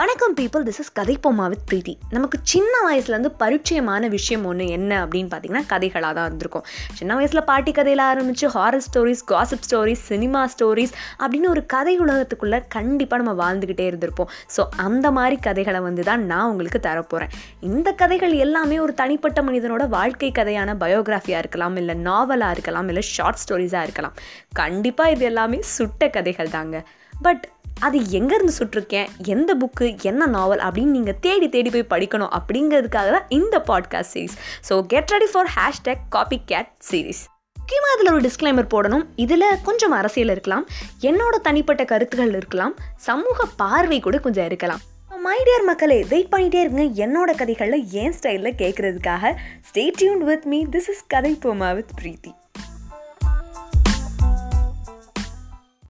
வணக்கம் people, this is கதைப்போமா with Preethi. நமக்கு சின்ன வயசுலேருந்து பரிச்சயமான விஷயம் ஒன்று என்ன அப்படின்னு பார்த்தீங்கன்னா கதைகளாக தான் இருந்திருக்கும். சின்ன வயசில் பாட்டி கதையில் ஆரம்பித்து horror stories, gossip stories, cinema stories அப்படின்னு ஒரு கதை உலகத்துக்குள்ளே கண்டிப்பாக நம்ம வாழ்ந்துக்கிட்டே இருந்திருப்போம். ஸோ அந்த மாதிரி கதைகளை வந்து தான் நான் உங்களுக்கு தரப்போகிறேன். இந்த கதைகள் எல்லாமே ஒரு தனிப்பட்ட மனிதனோட வாழ்க்கை கதையான பயோகிராஃபியாக இருக்கலாம், இல்லை நாவலாக இருக்கலாம், இல்லை ஷார்ட் ஸ்டோரிஸாக இருக்கலாம். கண்டிப்பாக இது எல்லாமே சுட்ட கதைகள் தாங்க. பட் அது எங்கேருந்து சுட்டிருக்கேன், எந்த புக்கு, என்ன நாவல் அப்படின்னு நீங்கள் தேடி தேடி போய் படிக்கணும். அப்படிங்கிறதுக்காக தான் இந்த podcast series. So get ready for hashtag copy gate series. முக்கியமாக அதில் ஒரு டிஸ்க்ளைமர் போடணும். இதில் கொஞ்சம் அரசியல் இருக்கலாம், என்னோடய தனிப்பட்ட கருத்துகள் இருக்கலாம், சமூக பார்வை கூட கொஞ்சம் இருக்கலாம். மை டியர் மக்களே, வெயிட் பண்ணிகிட்டே இருங்க என்னோட கதைகளில் என் ஸ்டைலில் கேட்குறதுக்காக. Stay tuned with me. This is கதை போமா வித் பிரீத்தி.